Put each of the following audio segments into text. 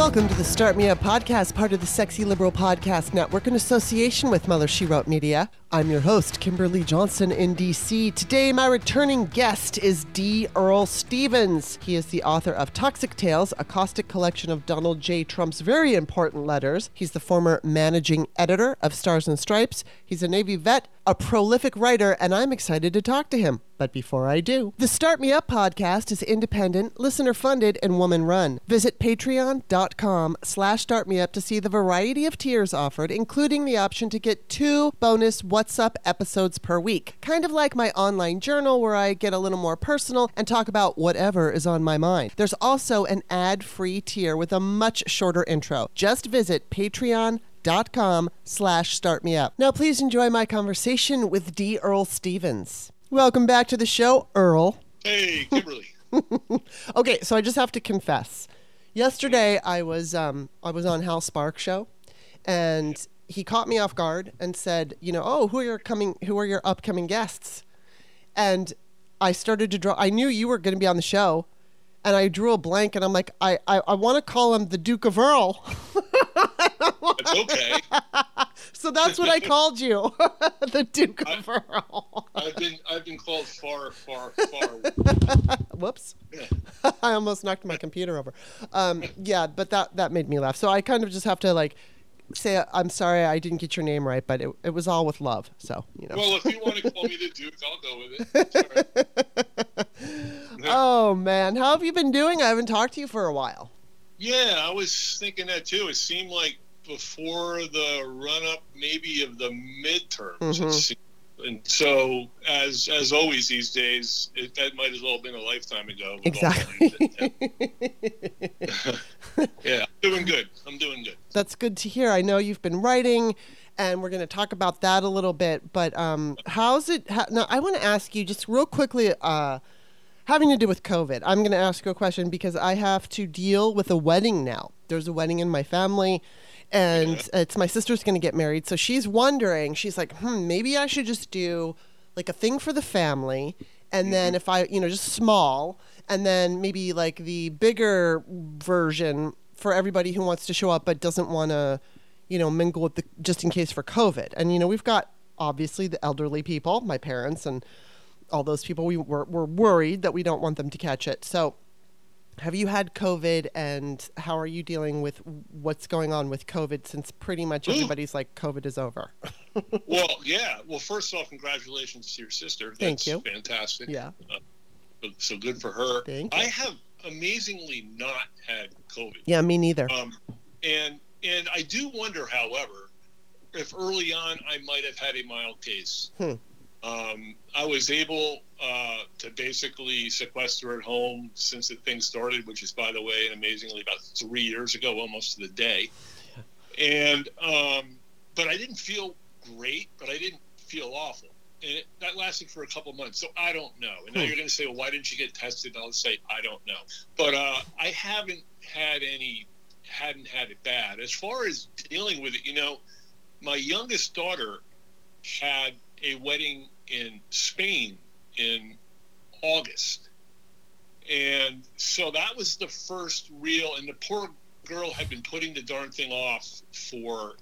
Welcome to the Start Me Up podcast, part of the Sexy Liberal Podcast Network in association with Mother She Wrote Media. I'm your host, Kimberly Johnson in D.C. Today, my returning guest is D. Earl Stevens. He is the author of Toxic Tales, a caustic collection of Donald J. Trump's very important letters. He's the former managing editor of Stars and Stripes. He's a Navy vet, a prolific writer, and I'm excited to talk to him. But before I do, the Start Me Up podcast is independent, listener-funded, and woman-run. Visit patreon.com/startmeup to see the variety of tiers offered, including the option to get 2 bonus What's Up episodes per week. Kind of like my online journal where I get a little more personal and talk about whatever is on my mind. There's also an ad-free tier with a much shorter intro. Just visit patreon.com/startmeup. Now please enjoy my conversation with D. Earl Stevens. Welcome back to the show, Earl. Hey, Kimberly. Okay, so I just have to confess. Yesterday, I was on Hal Sparks' show, and he caught me off guard and said, "You know, oh, who are your upcoming guests?" And I started to draw. I knew you were going to be on the show, and I drew a blank. And I'm like, I want to call him the Duke of Earl. That's okay. So that's what I called you, the Duke of Earl. I've been called far. Whoops! Yeah. I almost knocked my computer over. Yeah, but that made me laugh. So I kind of just have to like say I'm sorry I didn't get your name right, but it was all with love. So you know. Well, if you want to call me the Duke, I'll go with it. It's all right. Oh man, how have you been doing? I haven't talked to you for a while. Yeah, I was thinking that too. It seemed like before the run-up, maybe of the midterms, and so as always these days, that might as well have been a lifetime ago. Exactly. Yeah, I'm doing good. That's good to hear. I know you've been writing, and we're going to talk about that a little bit. But how's it? Now, I want to ask you just real quickly. Having to do with COVID, I'm going to ask you a question because I have to deal with a wedding now. There's a wedding in my family, and It's my sister's going to get married. So she's wondering, she's like, maybe I should just do like a thing for the family. And then if I, just small, and then maybe like the bigger version for everybody who wants to show up but doesn't want to, mingle with just in case for COVID. And, we've got obviously the elderly people, my parents, and all those people, we're worried that we don't want them to catch it. So have you had COVID, and how are you dealing with what's going on with COVID since pretty much everybody's like COVID is over? Well, yeah. Well, first of all, congratulations to your sister. Thank you. Fantastic. Yeah. So good for her. Thank you. I have amazingly not had COVID. Yeah, me neither. And I do wonder, however, if early on I might have had a mild case. I was able to basically sequester at home since the thing started, which is, by the way, and amazingly about 3 years ago, almost to the day. Yeah. And but I didn't feel great, but I didn't feel awful. And that lasted for a couple months. So I don't know. And now you're going to say, well, why didn't you get tested? I'll say, I don't know. But I hadn't had it bad. As far as dealing with it, my youngest daughter had a wedding in Spain in August. And so that was the first real, and the poor girl had been putting the darn thing off for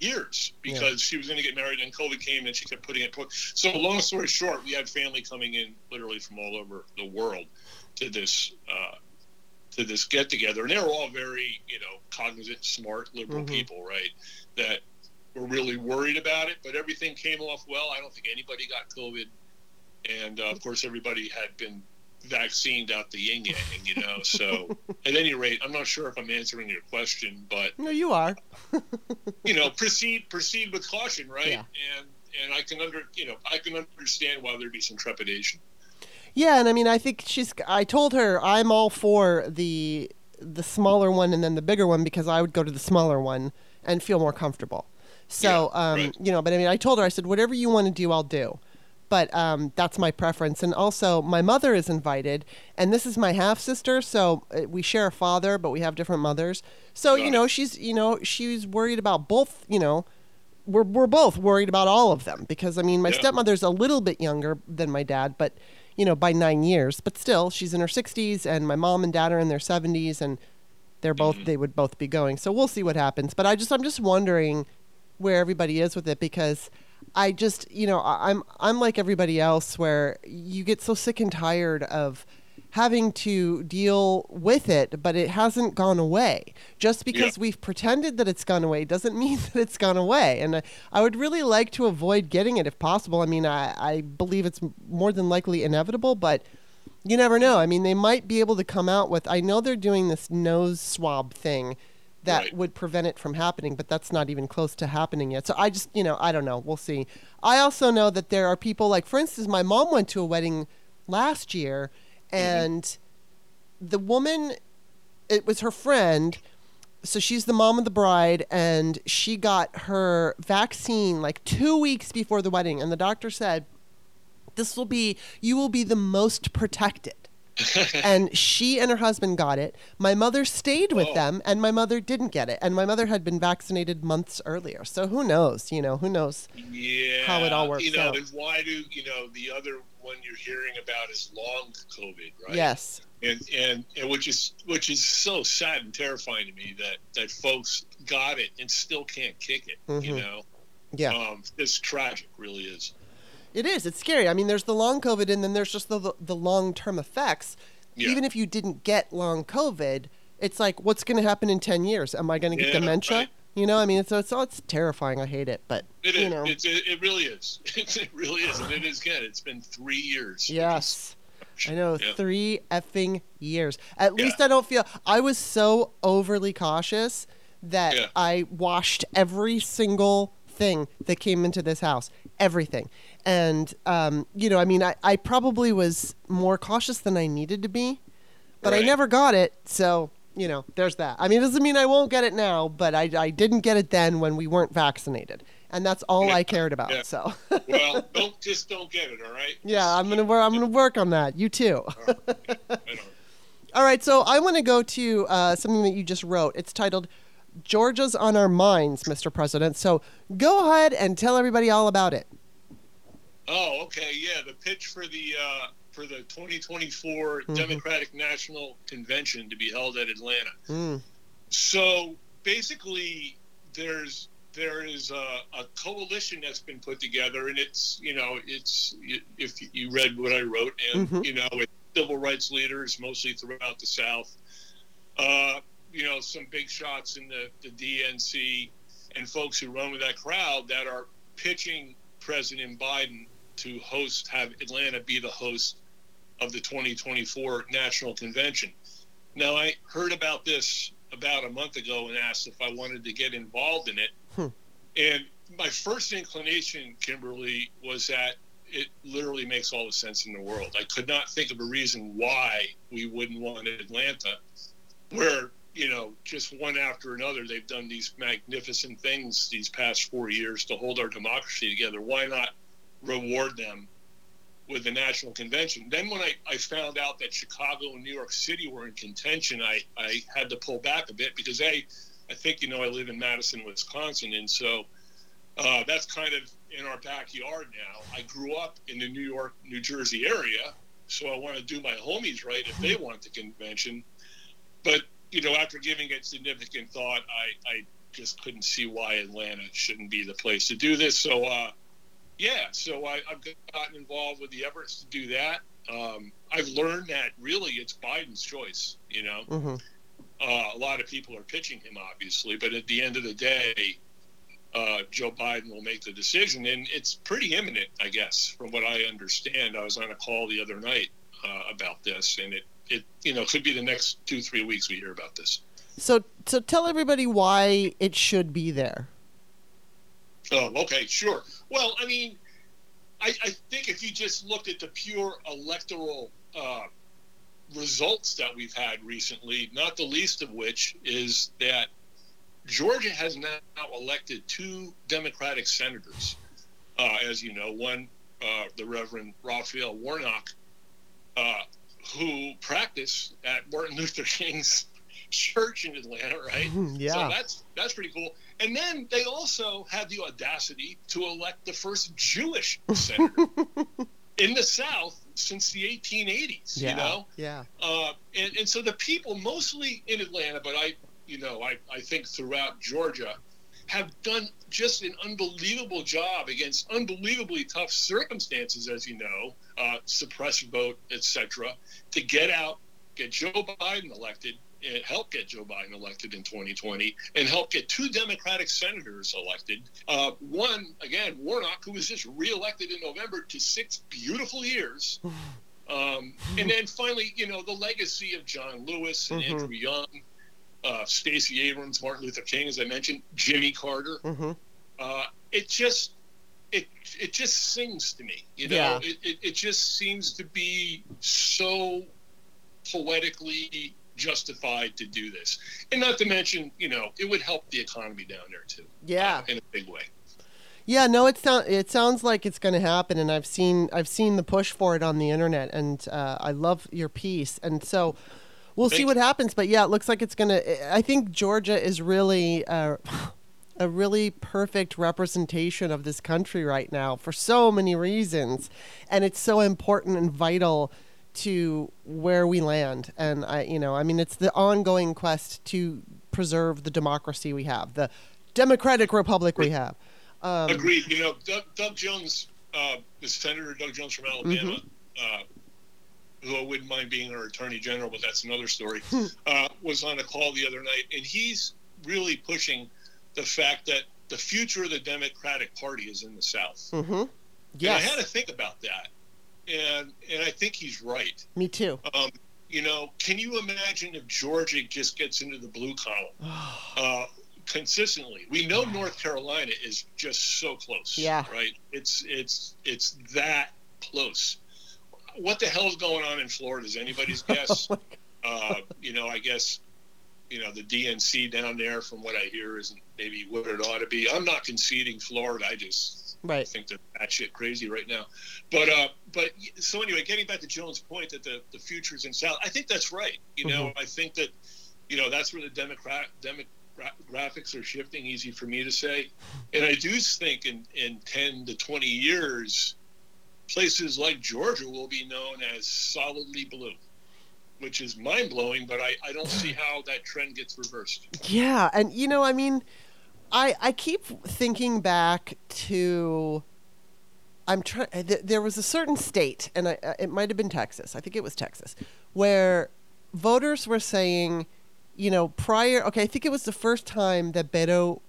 years because she was going to get married, and COVID came, and she kept putting it. So long story short, we had family coming in literally from all over the world to this get together. And they were all very, cognizant, smart, liberal people, right? That were really worried about it, but everything came off well. I don't think anybody got COVID, and of course everybody had been vaccinated out the yin yang, So at any rate, I'm not sure if I'm answering your question, but no, you are. Proceed with caution, right? Yeah. And I can understand why there'd be some trepidation. Yeah, and I mean, I think I told her I'm all for the smaller one and then the bigger one because I would go to the smaller one and feel more comfortable. So, but I mean, I told her, I said, whatever you want to do, I'll do. But that's my preference. And also, my mother is invited, and this is my half-sister, so we share a father, but we have different mothers. So, she's worried about both, we're both worried about all of them. Because, I mean, my stepmother's a little bit younger than my dad, but, by 9 years. But still, she's in her 60s, and my mom and dad are in their 70s, and they're both they would both be going. So we'll see what happens. But I'm just wondering where everybody is with it, because I just, you know, I'm like everybody else, where you get so sick and tired of having to deal with it, but it hasn't gone away. Just because we've pretended that it's gone away doesn't mean that it's gone away. And I would really like to avoid getting it if possible. I mean, I believe it's more than likely inevitable, but you never know. I mean, they might be able to come out with, I know they're doing this nose swab thing that would prevent it from happening, but that's not even close to happening yet. So I just, you know, I don't know. We'll see. I also know that there are people, like, for instance, my mom went to a wedding last year, and the woman, it was her friend, so she's the mom of the bride, and she got her vaccine like 2 weeks before the wedding, and the doctor said, "This will be, you will be the most protected." And she and her husband got it. My mother stayed with them, and my mother didn't get it. And my mother had been vaccinated months earlier. So who knows? You know, who knows how it all works out. And why do, you know, the other one you're hearing about is long COVID, right? Yes. And which is so sad and terrifying to me that folks got it and still can't kick it, you know? Yeah. It's tragic, really is. It is. It's scary. I mean, there's the long COVID, and then there's just the long-term effects. Yeah. Even if you didn't get long COVID, it's like, what's going to happen in 10 years? Am I going to get dementia? Right. You know, I mean, it's terrifying. I hate it, but you know. It really is. It really is, and it is good. It's been 3 years. Yes. I know, 3 effing years. At least I don't feel – I was so overly cautious that I washed every single thing that came into this house. Everything. And, you know, I mean, I probably was more cautious than I needed to be, but I never got it. So, you know, there's that. I mean, it doesn't mean I won't get it now, but I didn't get it then when we weren't vaccinated. And that's all I cared about. Yeah. So, well, don't get it. All right. Yeah. I'm going to work on that. You too. All right. All right. So I want to go to something that you just wrote. It's titled Georgia's on Our Minds, Mr. President. So go ahead and tell everybody all about it. Oh, okay. Yeah. The pitch for the 2024 Democratic National Convention to be held at Atlanta. So basically there is a coalition that's been put together, and it's, you know, it's, if you read what I wrote, and you know, it's civil rights leaders mostly throughout the South, you know, some big shots in the DNC, and folks who run with that crowd that are pitching President Biden to have Atlanta be the host of the 2024 National Convention. Now, I heard about this about a month ago and asked if I wanted to get involved in it. And my first inclination, Kimberly, was that it literally makes all the sense in the world. I could not think of a reason why we wouldn't want Atlanta, where, you know, just one after another, they've done these magnificent things these past 4 years to hold our democracy together. Why not reward them with the national convention? Then when I found out that Chicago and New York City were in contention, I had to pull back a bit because, I think, you know, I live in Madison, Wisconsin, and so that's kind of in our backyard now. I grew up in the New York, New Jersey area, so I want to do my homies right if they want the convention. But, you know, after giving it significant thought, I just couldn't see why Atlanta shouldn't be the place to do this. So, so I've gotten involved with the efforts to do that. I've learned that really it's Biden's choice, you know. A lot of people are pitching him, obviously, but at the end of the day, Joe Biden will make the decision, and it's pretty imminent, I guess, from what I understand. I was on a call the other night about this, and it you know, could be the next 2-3 weeks we hear about this. So tell everybody why it should be there. Oh, okay, sure. Well, I mean, I think if you just looked at the pure electoral results that we've had recently, not the least of which is that Georgia has now elected 2 Democratic senators, as you know, one, the Reverend Raphael Warnock, who practiced at Martin Luther King's church in Atlanta, right? Yeah. So that's pretty cool. And then they also had the audacity to elect the first Jewish senator in the South since the 1880s, yeah, you know? Yeah. And so the people, mostly in Atlanta, but I think throughout Georgia, have done just an unbelievable job against unbelievably tough circumstances, as you know, suppressed vote, etc., to get out, get Joe Biden elected, and help get Joe Biden elected in 2020, and help get two Democratic senators elected. One, again, Warnock, who was just reelected in November to 6 beautiful years. And then finally, you know, the legacy of John Lewis and mm-hmm. Andrew Young, Stacey Abrams, Martin Luther King, as I mentioned, Jimmy Carter. Mm-hmm. It just sings to me, you know. Yeah. It just seems to be so poetically justified to do this, and not to mention, you know, it would help the economy down there too. Yeah, in a big way. Yeah, no, it sounds like it's going to happen, and I've seen the push for it on the internet, and I love your piece, and so we'll see what happens. But yeah, it looks like it's going to. I think Georgia is really a really perfect representation of this country right now for so many reasons, and it's so important and vital to where we land. And I mean it's the ongoing quest to preserve the democracy we have, the democratic republic we have. Agreed. You know, Doug Jones, the Senator Doug Jones from Alabama, mm-hmm. Who I wouldn't mind being our attorney general, but that's another story, was on a call the other night, and he's really pushing the fact that the future of the Democratic Party is in the South. Mm-hmm. Yeah, I had to think about that. And I think he's right. Me too. You know, can you imagine if Georgia just gets into the blue column consistently? We know North Carolina is just so close. Yeah. Right? It's that close. What the hell's going on in Florida is anybody's guess. You know, I guess, you know, the DNC down there, from what I hear, isn't maybe what it ought to be. I'm not conceding Florida. I just think they're batshit crazy right now. But so anyway, getting back to Jones' point that the future's in South, I think that's right. You know, mm-hmm. I think that, you know, that's where the demographics are shifting, easy for me to say. And I do think in 10 to 20 years, places like Georgia will be known as solidly blue, which is mind-blowing, but I don't see how that trend gets reversed. Yeah, and, you know, I mean, I keep thinking back to, there was a certain state, and it might have been Texas, I think it was Texas, where voters were saying, you know, I think it was the first time that Beto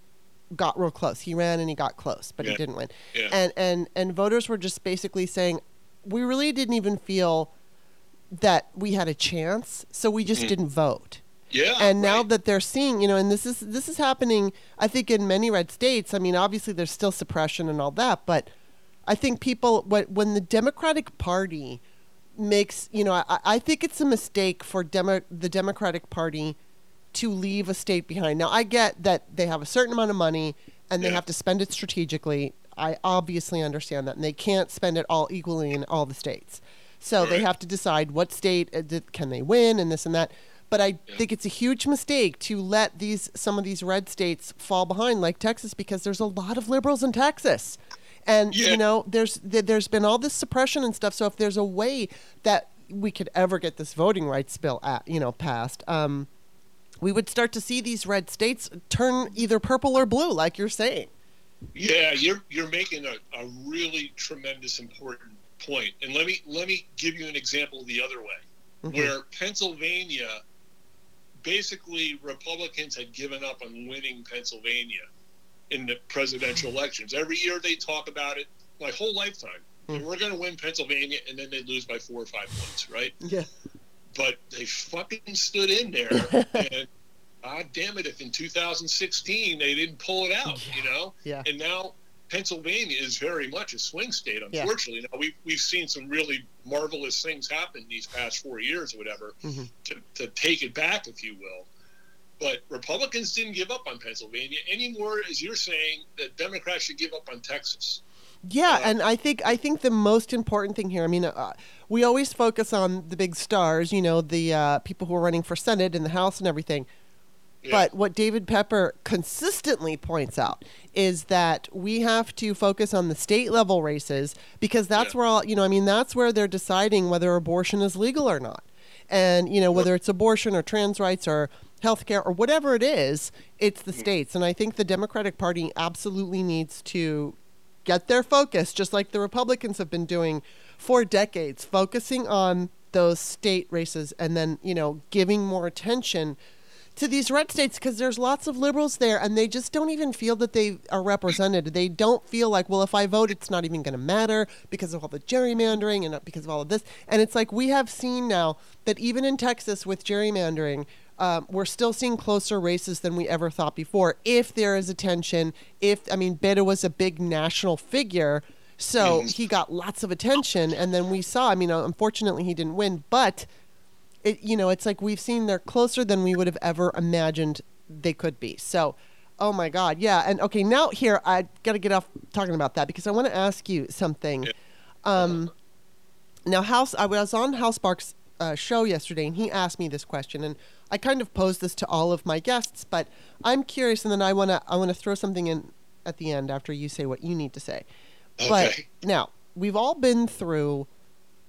got real close. He ran and he got close, but he didn't win. Yeah. And voters were just basically saying, we really didn't even feel that we had a chance, so we just didn't vote. Yeah. And now that they're seeing, you know, and this is happening, I think, in many red states. I mean, obviously there's still suppression and all that, but I think people, when the Democratic Party makes, you know, I think it's a mistake for the Democratic Party to leave a state behind. Now, I get that they have a certain amount of money and they have to spend it strategically. I obviously understand that, and they can't spend it all equally in all the states. So they have to decide what state can they win and this and that. But I think it's a huge mistake to let some of these red states fall behind, like Texas, because there's a lot of liberals in Texas. And, you know, there's been all this suppression and stuff. So if there's a way that we could ever get this voting rights bill passed, we would start to see these red states turn either purple or blue, like you're saying. Yeah, you're making a really tremendous important point. And let me give you an example the other way, mm-hmm. where Pennsylvania, basically Republicans had given up on winning Pennsylvania in the presidential elections. Every year they talk about it, my whole lifetime. Mm-hmm. We're going to win Pennsylvania, and then they lose by 4 or 5 points, right? Yeah. But they fucking stood in there, and God damn it if in 2016 they didn't pull it out, you know? Yeah. And now Pennsylvania is very much a swing state, unfortunately. Yeah. Now, we've seen some really marvelous things happen these past 4 years or whatever, mm-hmm. to take it back, if you will. But Republicans didn't give up on Pennsylvania anymore, as you're saying, that Democrats should give up on Texas. Yeah, and I think the most important thing here, I mean, we always focus on the big stars, you know, the people who are running for Senate and the House and everything. Yeah. But what David Pepper consistently points out is that we have to focus on the state level races because that's where all, you know, I mean, that's where they're deciding whether abortion is legal or not. And, you know, whether it's abortion or trans rights or healthcare or whatever it is, it's the states. And I think the Democratic Party absolutely needs to get their focus, just like the Republicans have been doing for decades, focusing on those state races and then, you know, giving more attention to these red states because there's lots of liberals there and they just don't even feel that they are represented. They don't feel like, well, if I vote, it's not even going to matter because of all the gerrymandering and because of all of this. And it's like we have seen now that even in Texas with gerrymandering, we're still seeing closer races than we ever thought before. If there is attention, I mean, Beto was a big national figure, so he got lots of attention. And then we saw, I mean, unfortunately, he didn't win, but it, you know, it's like we've seen they're closer than we would have ever imagined they could be. So, oh, my God. Yeah. And, okay, now here I got to get off talking about that because I want to ask you something. Yeah. Now, I was on Hal Sparks' show yesterday, and he asked me this question. And I kind of posed this to all of my guests, but I'm curious. And then I want to throw something in at the end after you say what you need to say. Okay. But now we've all been through,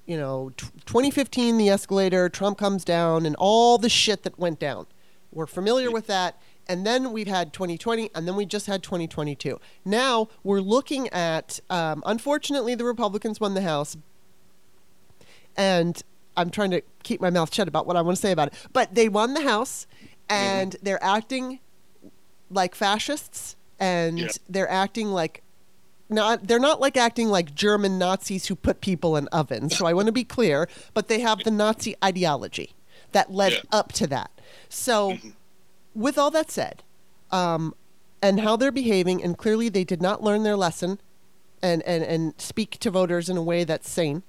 you know, 2015, the escalator, Trump comes down, and all the shit that went down. We're familiar with that. And then we've had 2020, and then we just had 2022. Now we're looking at, unfortunately, the Republicans won the House. And I'm trying to keep my mouth shut about what I want to say about it. But they won the House, and they're acting like fascists, and they're acting like acting like German Nazis who put people in ovens. So I want to be clear, but they have the Nazi ideology that led up to that. So with all that said, and how they're behaving, and clearly they did not learn their lesson and speak to voters in a way that's sane.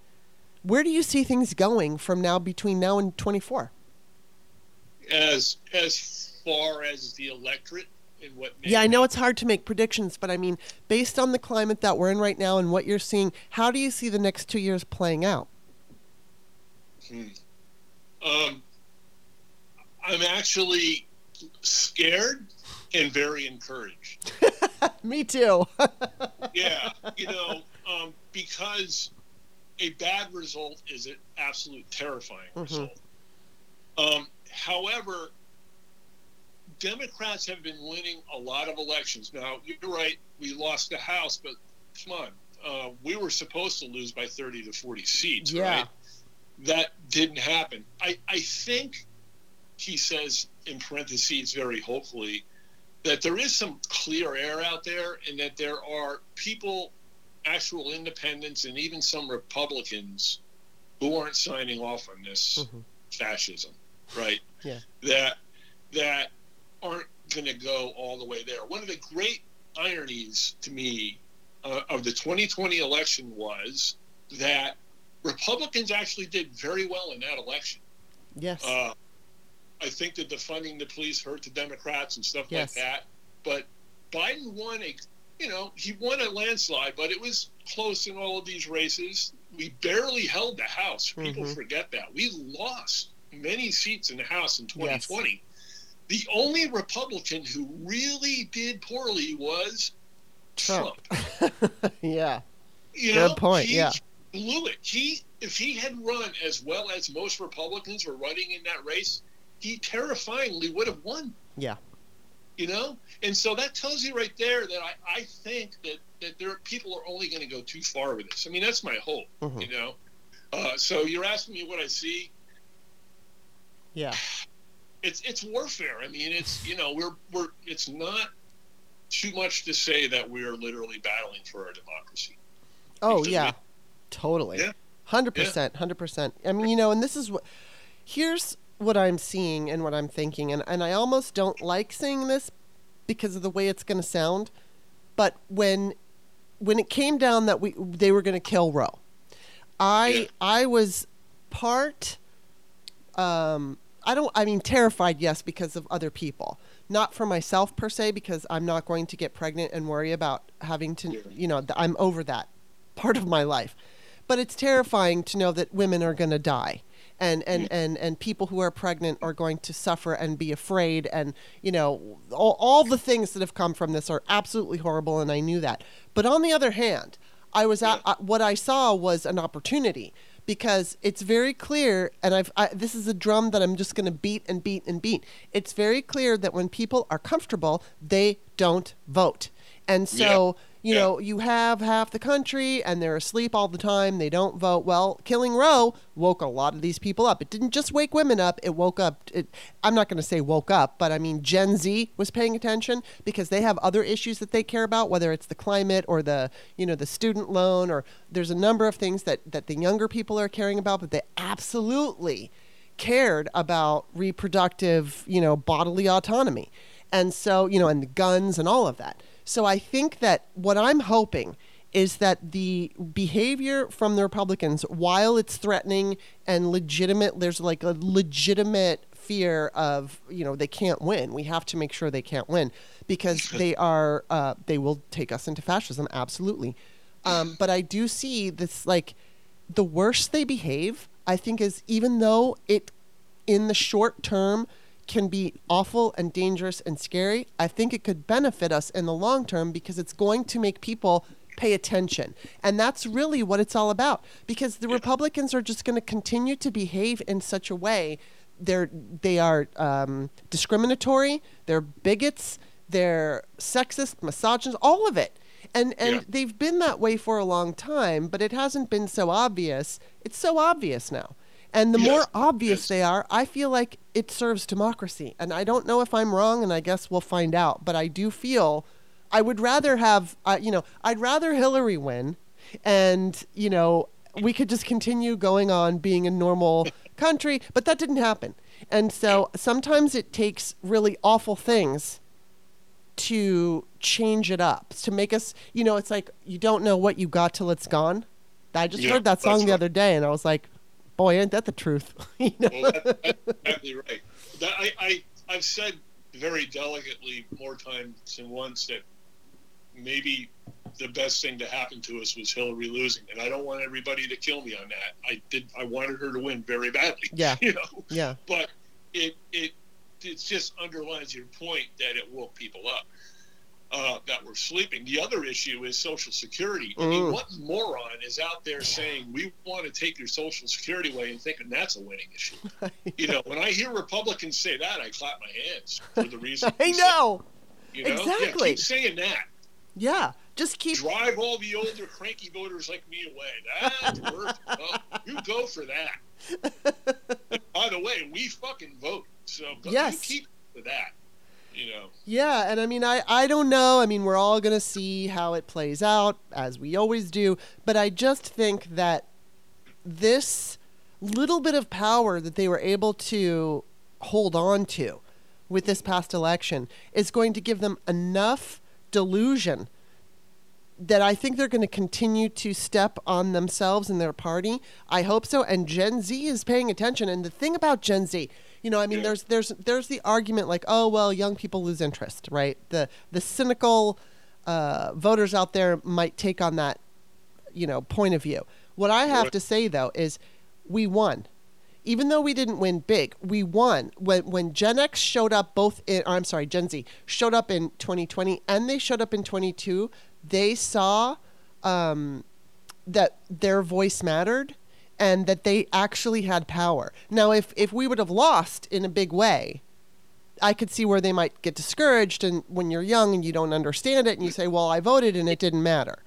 Where do you see things going from now, between now and 24? As far as the electorate? Yeah, I know it's hard to make predictions, but I mean, based on the climate that we're in right now and what you're seeing, how do you see the next 2 years playing out? I'm actually scared and very encouraged. Me too. Yeah, you know, because a bad result is an absolute terrifying result. However, Democrats have been winning a lot of elections. Now, you're right, we lost the House, but come on, we were supposed to lose by 30 to 40 seats, right? That didn't happen. I think he says, in parentheses, very hopefully, that there is some clear air out there and that there are people, actual independents, and even some Republicans who aren't signing off on this fascism, right? Yeah. That aren't going to go all the way there. One of the great ironies to me of the 2020 election was that Republicans actually did very well in that election. Yes. I think that defunding the police hurt the Democrats and stuff like that. But Biden won he won a landslide, but it was close in all of these races. We barely held the House. People forget that. We lost many seats in the House in 2020. Yes. The only Republican who really did poorly was Trump. Good point. He blew it. If he had run as well as most Republicans were running in that race, he terrifyingly would have won. Yeah. You know? And so that tells you right there that I think that there are people are only going to go too far with this. I mean, that's my hope, you know? So you're asking me what I see? Yeah. It's warfare. I mean, it's, you know, we're it's not too much to say that we are literally battling for our democracy. Oh, yeah, totally. 100%. I mean, you know, and this is here's what I'm seeing and what I'm thinking. And I almost don't like saying this because of the way it's going to sound. But when it came down that they were going to kill Roe, I was part, terrified, yes, because of other people, not for myself per se, because I'm not going to get pregnant and worry about having to, you know, I'm over that part of my life, but it's terrifying to know that women are going to die and people who are pregnant are going to suffer and be afraid, and you know, all the things that have come from this are absolutely horrible, and I knew that. But on the other hand, I was at, what I saw was an opportunity, because it's very clear, and this is a drum that I'm just going to beat and beat and beat. It's very clear that when people are comfortable, they don't vote. And so, you know, you have half the country and they're asleep all the time. They don't vote. Well, killing Roe woke a lot of these people up. It didn't just wake women up. It woke up. I'm not going to say woke up, but I mean, Gen Z was paying attention because they have other issues that they care about, whether it's the climate or the, you know, the student loan, or there's a number of things that, the younger people are caring about, but they absolutely cared about reproductive, you know, bodily autonomy. And so, you know, and the guns and all of that. So I think that what I'm hoping is that the behavior from the Republicans, while it's threatening and legitimate, there's like a legitimate fear of, you know, they can't win. We have to make sure they can't win, because they are, they will take us into fascism. Absolutely. But I do see this, like, the worse they behave, I think, is, even though it in the short term can be awful and dangerous and scary, I think it could benefit us in the long term, because it's going to make people pay attention. And that's really what it's all about, because the Republicans are just going to continue to behave in such a way. They are discriminatory, they're bigots, they're sexist, misogynist, all of it. And they've been that way for a long time, but it hasn't been so obvious. It's so obvious now. And the more obvious they are, I feel like it serves democracy. And I don't know if I'm wrong, and I guess we'll find out. But I do feel I would rather have, you know, I'd rather Hillary win, and, you know, we could just continue going on being a normal country. But that didn't happen. And so sometimes it takes really awful things to change it up, to make us, you know, it's like, you don't know what you got till it's gone. I just heard that song the other day, and I was like, boy, ain't that the truth? You know? Well, that's exactly right. I've said very delicately more times than once that maybe the best thing to happen to us was Hillary losing, and I don't want everybody to kill me on that. I wanted her to win very badly. Yeah. You know? Yeah. But it just underlines your point that it woke people up that were sleeping. The other issue is Social Security. I mean, what moron is out there saying we want to take your Social Security away and thinking that's a winning issue? You know, when I hear Republicans say that, I clap my hands for the reason. I know. Say, you know, exactly. Yeah, keep saying that. Yeah, just keep drive all the older cranky voters like me away. That's worth it. Well, you go for that. By the way, we fucking vote, so you keep for that. You know. Yeah, and I mean, I don't know. I mean, we're all going to see how it plays out, as we always do. But I just think that this little bit of power that they were able to hold on to with this past election is going to give them enough delusion that I think they're going to continue to step on themselves and their party. I hope so. And Gen Z is paying attention. And the thing about Gen Z, you know, I mean, there's the argument like, oh, well, young people lose interest, right? The cynical voters out there might take on that, you know, point of view. What I have to say, though, is we won. Even though we didn't win big, we won. When Gen X showed up Gen Z showed up in 2020 and they showed up in 22, they saw that their voice mattered and that they actually had power. Now, if we would have lost in a big way, I could see where they might get discouraged. And when you're young and you don't understand it and you say, well, I voted and it didn't matter.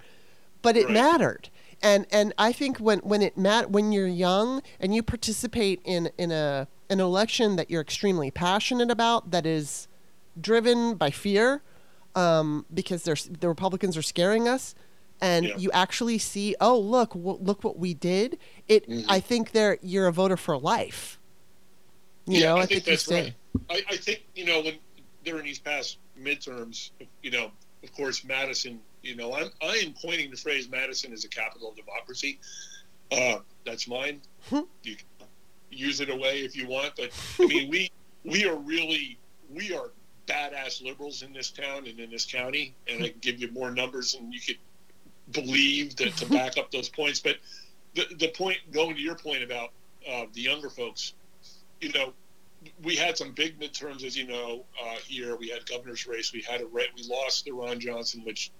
But it mattered. And I think when you're young and you participate in an election that you're extremely passionate about, that is driven by fear, because the Republicans are scaring us, and you actually see, oh, look what we did. It, I think you're a voter for life. You know, I think that's right. I think, you know, when during these past midterms, you know, of course, Madison, you know, I am coining the phrase Madison is a capital of democracy. That's mine. You can use it away if you want, but I mean, we are badass liberals in this town and in this county, and I can give you more numbers and you could believe that to back up those points. But the point, going to your point about the younger folks, you know, we had some big midterms, as you know, here. We had governor's race. We had we lost to Ron Johnson, which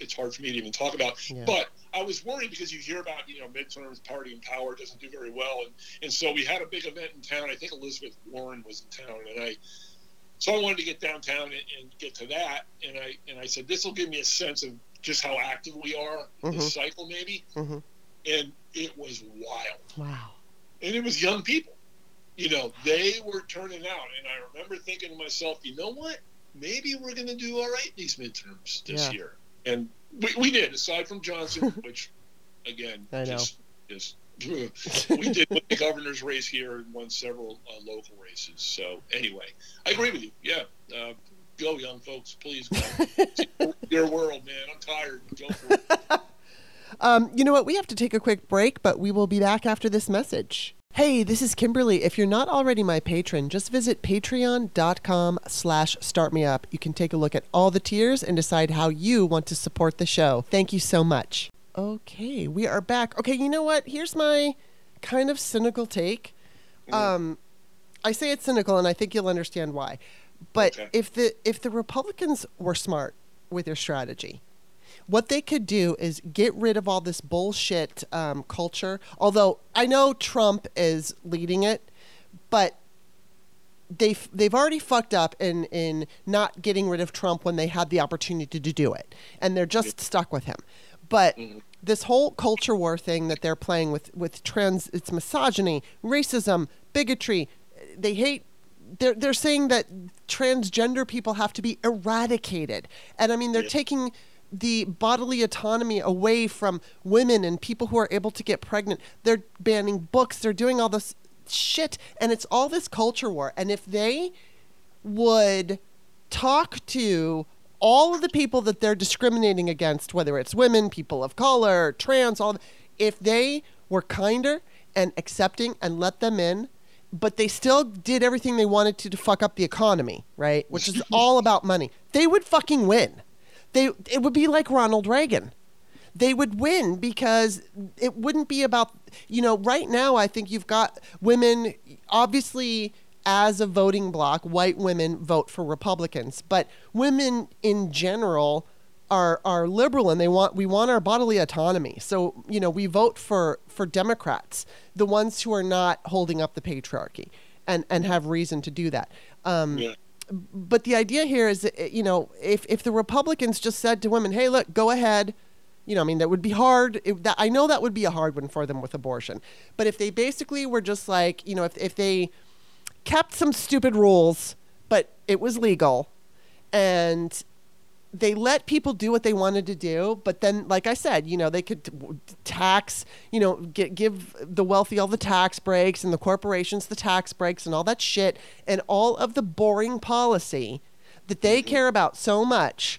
it's hard for me to even talk about. Yeah. But I was worried because you hear about, you know, midterms, party in power doesn't do very well. And so we had a big event in town. I think Elizabeth Warren was in town. And I wanted to get downtown and get to that. And I said, this will give me a sense of just how active we are in this cycle, maybe. Mm-hmm. And it was wild. Wow. And it was young people. You know, they were turning out. And I remember thinking to myself, you know what? Maybe we're going to do all right these midterms this year. And we did, aside from Johnson, which, again, is we did with the governor's race here and won several local races. So, anyway, I agree with you. Yeah. Go, young folks. Please go. Your world, man. I'm tired. Go for it. You know what? We have to take a quick break, but we will be back after this message. Hey, this is Kimberly. If you're not already my patron, just visit patreon.com/startmeup. You can take a look at all the tiers and decide how you want to support the show. Thank you so much. Okay, we are back. Okay, you know what? Here's my kind of cynical take. I say it's cynical, and I think you'll understand why. But if the Republicans were smart with their strategy, what they could do is get rid of all this bullshit culture, although I know Trump is leading it, but they've already fucked up in not getting rid of Trump when they had the opportunity to do it, and they're just stuck with him. But this whole culture war thing that they're playing with trends, it's misogyny, racism, bigotry. They hate. They're saying that transgender people have to be eradicated, and I mean they're taking the bodily autonomy away from women and people who are able to get pregnant. They're banning books. They're doing all this shit. And it's all this culture war. And if they would talk to all of the people that they're discriminating against, whether it's women, people of color, trans, if they were kinder and accepting and let them in, but they still did everything they wanted to fuck up the economy, right? Which is all about money. They would fucking win. It would be like Ronald Reagan. They would win because it wouldn't be about, you know, right now I think you've got women, obviously as a voting block, white women vote for Republicans, but women in general are liberal and we want our bodily autonomy. So, you know, we vote for Democrats, the ones who are not holding up the patriarchy and have reason to do that. But the idea here is, you know, if the Republicans just said to women, hey, look, go ahead. You know, I mean, that would be hard. I know that would be a hard one for them with abortion. But if they basically were just like, you know, if they kept some stupid rules, but it was legal and they let people do what they wanted to do. But then, like I said, you know, they could tax, you know, give the wealthy all the tax breaks and the corporations the tax breaks and all that shit. And all of the boring policy that they care about so much,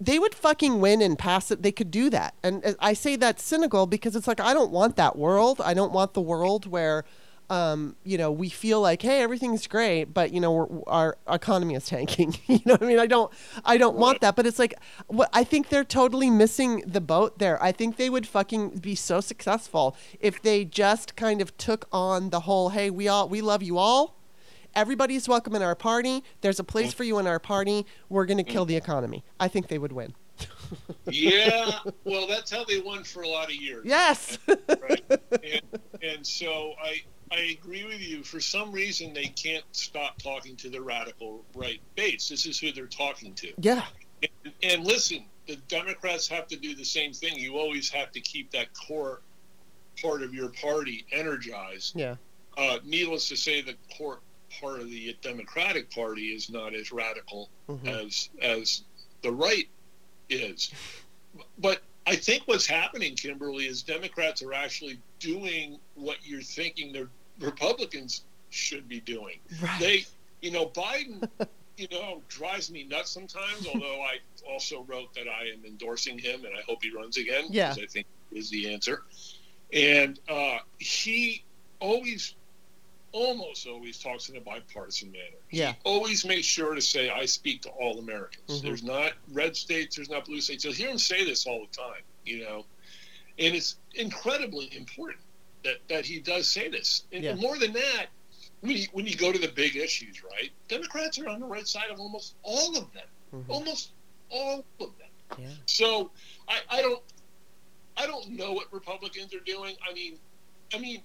they would fucking win and pass it. They could do that. And I say that's cynical because it's like, I don't want that world. I don't want the world where, you know, we feel like, hey, everything's great, but you know, our economy is tanking. You know what I mean? I don't want that, but it's like, I think they're totally missing the boat there. I think they would fucking be so successful if they just kind of took on the whole, hey, we love you all. Everybody's welcome in our party. There's a place for you in our party. We're going to kill the economy. I think they would win. Yeah, well, that's how they won for a lot of years. Yes. Right. And so I agree with you. For some reason, they can't stop talking to the radical right base. This is who they're talking to. Yeah. And listen, the Democrats have to do the same thing. You always have to keep that core part of your party energized. Yeah. Needless to say, the core part of the Democratic Party is not as radical as the right is. But I think what's happening, Kimberly, is Democrats are actually doing what you're thinking they're Republicans should be doing. Right. They, you know, Biden, you know, drives me nuts sometimes, although I also wrote that I am endorsing him and I hope he runs again, because I think is the answer. And he almost always talks in a bipartisan manner. Yeah. He always makes sure to say, I speak to all Americans. There's not red states, there's not blue states. You'll hear him say this all the time, you know, and it's incredibly important. that he does say this. And more than that, when you go to the big issues, right, Democrats are on the right side of almost all of them. Mm-hmm. Almost all of them. Yeah. So I don't know what Republicans are doing. I mean,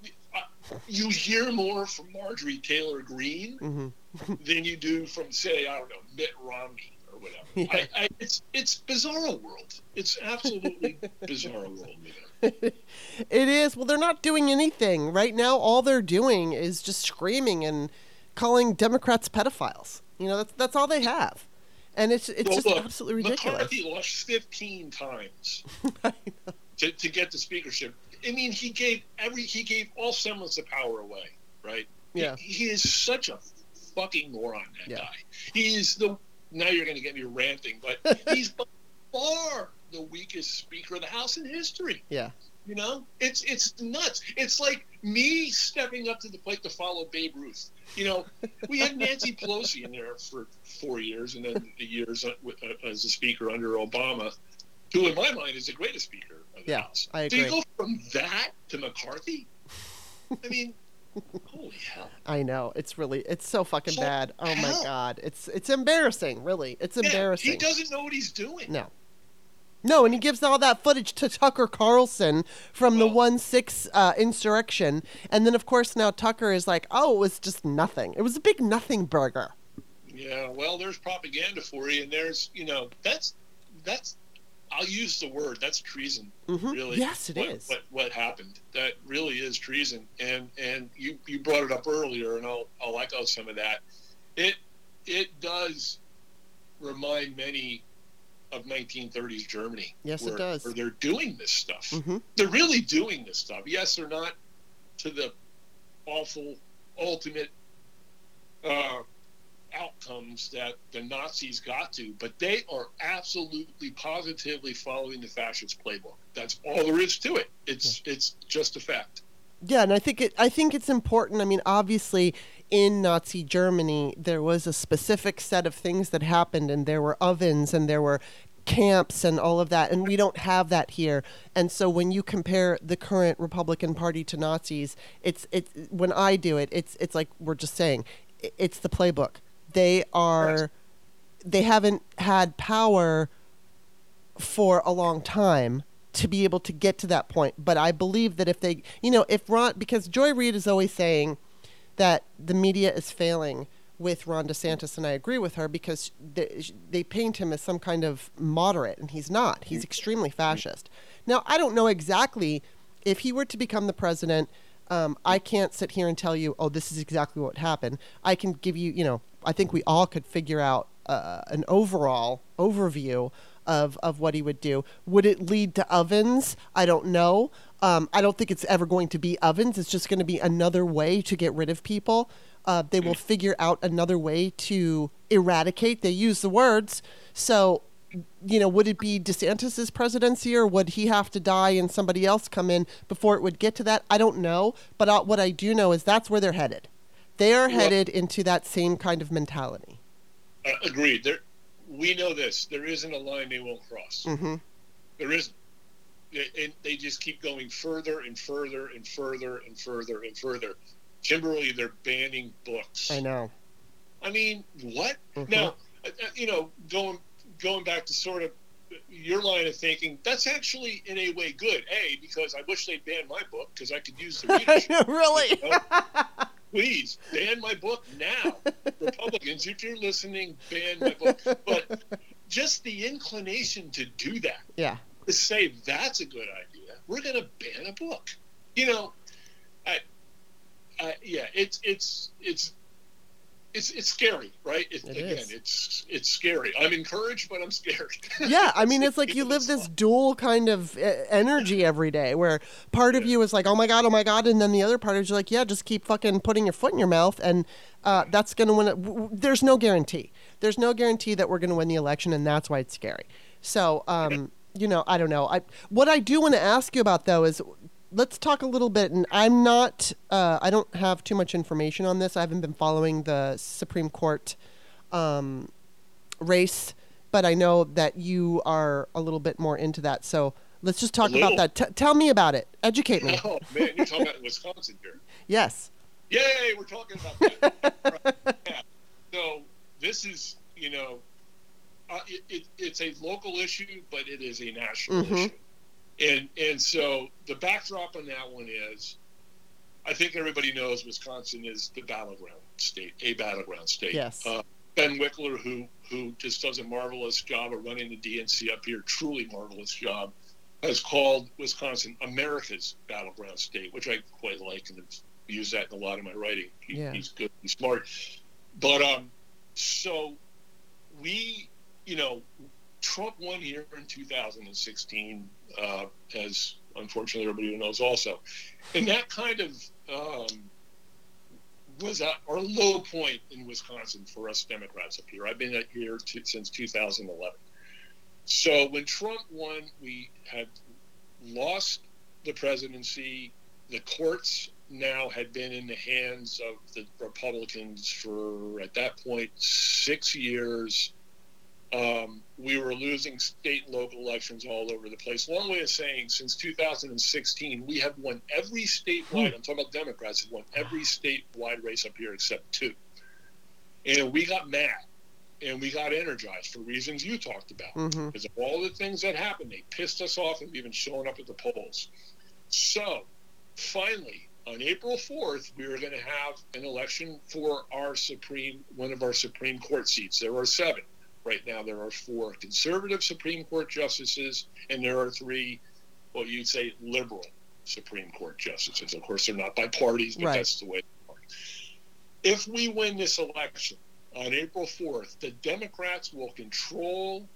you hear more from Marjorie Taylor Greene mm-hmm. than you do from, say, I don't know, Mitt Romney or whatever. Yeah. It's bizarro world. It's absolutely bizarro world. It is. Well, they're not doing anything right now. All they're doing is just screaming and calling Democrats pedophiles. You know, that's all they have. And it's absolutely ridiculous. McCarthy lost 15 times to get the speakership. I mean, he gave all semblance of power away, right? Yeah. He is such a fucking moron, that guy. He is now you're going to get me ranting, but he's by far the weakest Speaker of the House in history. Yeah. You know, it's nuts. It's like me stepping up to the plate to follow Babe Ruth. You know, we had Nancy Pelosi in there for 4 years, and then the years as a speaker under Obama, who in my mind is the greatest Speaker of the House. I agree. So you go from that to McCarthy? I mean, holy hell. I know. It's so fucking bad. Oh, my God. It's embarrassing, really. It's embarrassing. He doesn't know what he's doing. No. No, and he gives all that footage to Tucker Carlson from the 1-6 insurrection. And then, of course, now Tucker is like, oh, it was just nothing. It was a big nothing burger. Yeah, well, there's propaganda for you. And there's, you know, that's I'll use the word, that's treason, mm-hmm. really. Yes, it is. What happened. That really is treason. And you brought it up earlier, and I'll echo some of that. It does remind many of 1930s Germany. Yes, it does. Where they're doing this stuff. Mm-hmm. They're really doing this stuff. Yes, they're not to the awful, ultimate outcomes that the Nazis got to, but they are absolutely, positively following the fascist playbook. That's all there is to it. It's just a fact. Yeah, and I think it's important. I mean, obviously, in Nazi Germany, there was a specific set of things that happened, and there were ovens and there were camps and all of that, and we don't have that here. And so when you compare the current Republican Party to Nazis, it's when I do it, it's like we're just saying, it's the playbook. They haven't had power for a long time to be able to get to that point. But I believe that because Joy Reid is always saying that the media is failing with Ron DeSantis, and I agree with her because they paint him as some kind of moderate, and he's not. He's extremely fascist. Now, I don't know exactly if he were to become the president. I can't sit here and tell you, oh, this is exactly what happened. I can give you, you know, I think we all could figure out an overall overview of what he would do. Would it lead to ovens? I don't know. I don't think it's ever going to be ovens. It's just going to be another way to get rid of people. They will figure out another way to eradicate. They use the words. So, you know, would it be DeSantis's presidency, or would he have to die and somebody else come in before it would get to that? I don't know. But what I do know is that's where they're headed. They are headed into that same kind of mentality. Agreed. We know this. There isn't a line they won't cross. Mm-hmm. There isn't. And they just keep going further and further and further and further and further. Kimberly, they're banning books. I know. I mean, what? Mm-hmm. Now, you know, going back to sort of your line of thinking, that's actually in a way good. A, because I wish they'd banned my book because I could use the readership. Really? You know? Please, ban my book now. Republicans, if you're listening, ban my book. But just the inclination to do that. Yeah. To say that's a good idea. We're going to ban a book. You know, it's scary, right? It's scary. I'm encouraged, but I'm scared. Yeah, I mean, it's like you live this dual kind of energy every day where part of you is like, oh my God, and then the other part is like, yeah, just keep fucking putting your foot in your mouth, and that's going to win. There's no guarantee. There's no guarantee that we're going to win the election, and that's why it's scary. So, you know, I don't know. What I do want to ask you about, though, is let's talk a little bit, and I'm not, I don't have too much information on this. I haven't been following the Supreme Court race, but I know that you are a little bit more into that. So Let's just talk about that. Tell me about it. Educate me. Oh, man, you're talking about Wisconsin here. Yes. Yay, we're talking about that. Right. Yeah. So this is, you know, it's a local issue, but it is a national issue. And so the backdrop on that one is, I think everybody knows Wisconsin is the battleground state, a battleground state. Yes. Ben Wickler, who just does a marvelous job of running the DNC up here, truly marvelous job, has called Wisconsin America's battleground state, which I quite like and use that in a lot of my writing. He's good, he's smart. But so we, you know, Trump won here in 2016, as unfortunately everybody knows also. And that kind of was our low point in Wisconsin for us Democrats up here. I've been here since 2011. So when Trump won, we had lost the presidency. The courts now had been in the hands of the Republicans for, at that point, 6 years. We were losing state and local elections all over the place. Long way of saying, since 2016, we have won every statewide, I'm talking about Democrats, have won every statewide race up here except two. And we got mad and we got energized for reasons you talked about. Because of all the things that happened, they pissed us off and even showing up at the polls. So finally, on April 4th, we are going to have an election for one of our Supreme Court seats. There are 7. Right now, there are 4 conservative Supreme Court justices, and there are 3, well, you'd say liberal Supreme Court justices. Of course, they're not by parties, but that's the way they are. If we win this election on April 4th, the Democrats will control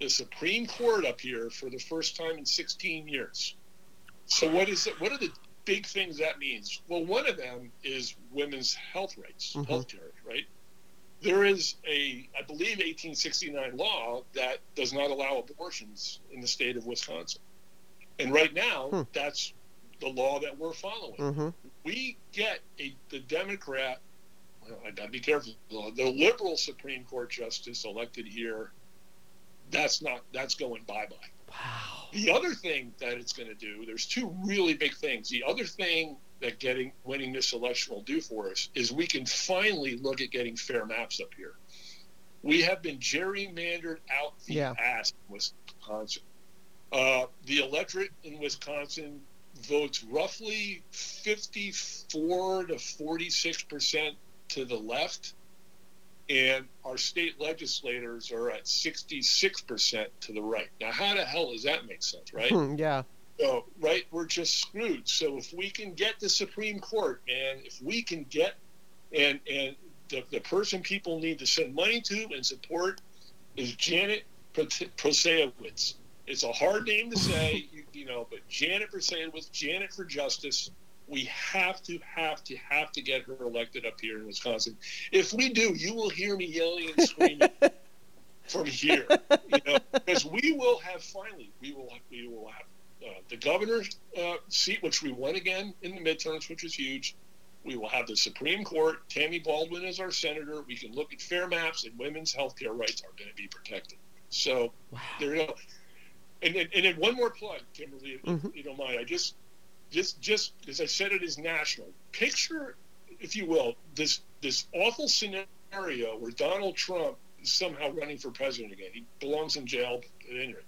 the Supreme Court up here for the first time in 16 years. So what is it? What are the big things that means? Well, one of them is women's health rights, health care, right? There is a, I believe, 1869 law that does not allow abortions in the state of Wisconsin. And right now, that's the law that we're following. We get the Democrat, well, I gotta be careful, the liberal Supreme Court justice elected here, that's going bye-bye. Wow. The other thing that it's going to do, there's 2 really big things. The other thing that winning this election will do for us is we can finally look at getting fair maps up here. We have been gerrymandered out the ass in Wisconsin. The electorate in Wisconsin votes roughly 54 to 46% to the left, and our state legislators are at 66% to the right. Now, how the hell does that make sense, right? So, right, we're just screwed. So if we can get the Supreme Court, man, if we can get and the person people need to send money to and support is Janet Protasiewicz. It's a hard name to say, you know, but Janet Protasiewicz, Janet for Justice. We have to get her elected up here in Wisconsin. If we do, you will hear me yelling and screaming. From here, you know, because we will have the governor's seat, which we won again in the midterms, which is huge. We will have the Supreme Court. Tammy Baldwin is our senator. We can look at fair maps, and women's health care rights are going to be protected. So there you go. And then one more plug, Kimberly, if you don't mind. I just as I said, it is national. Picture, if you will, this awful scenario where Donald Trump is somehow running for president again. He belongs in jail, but at any rate.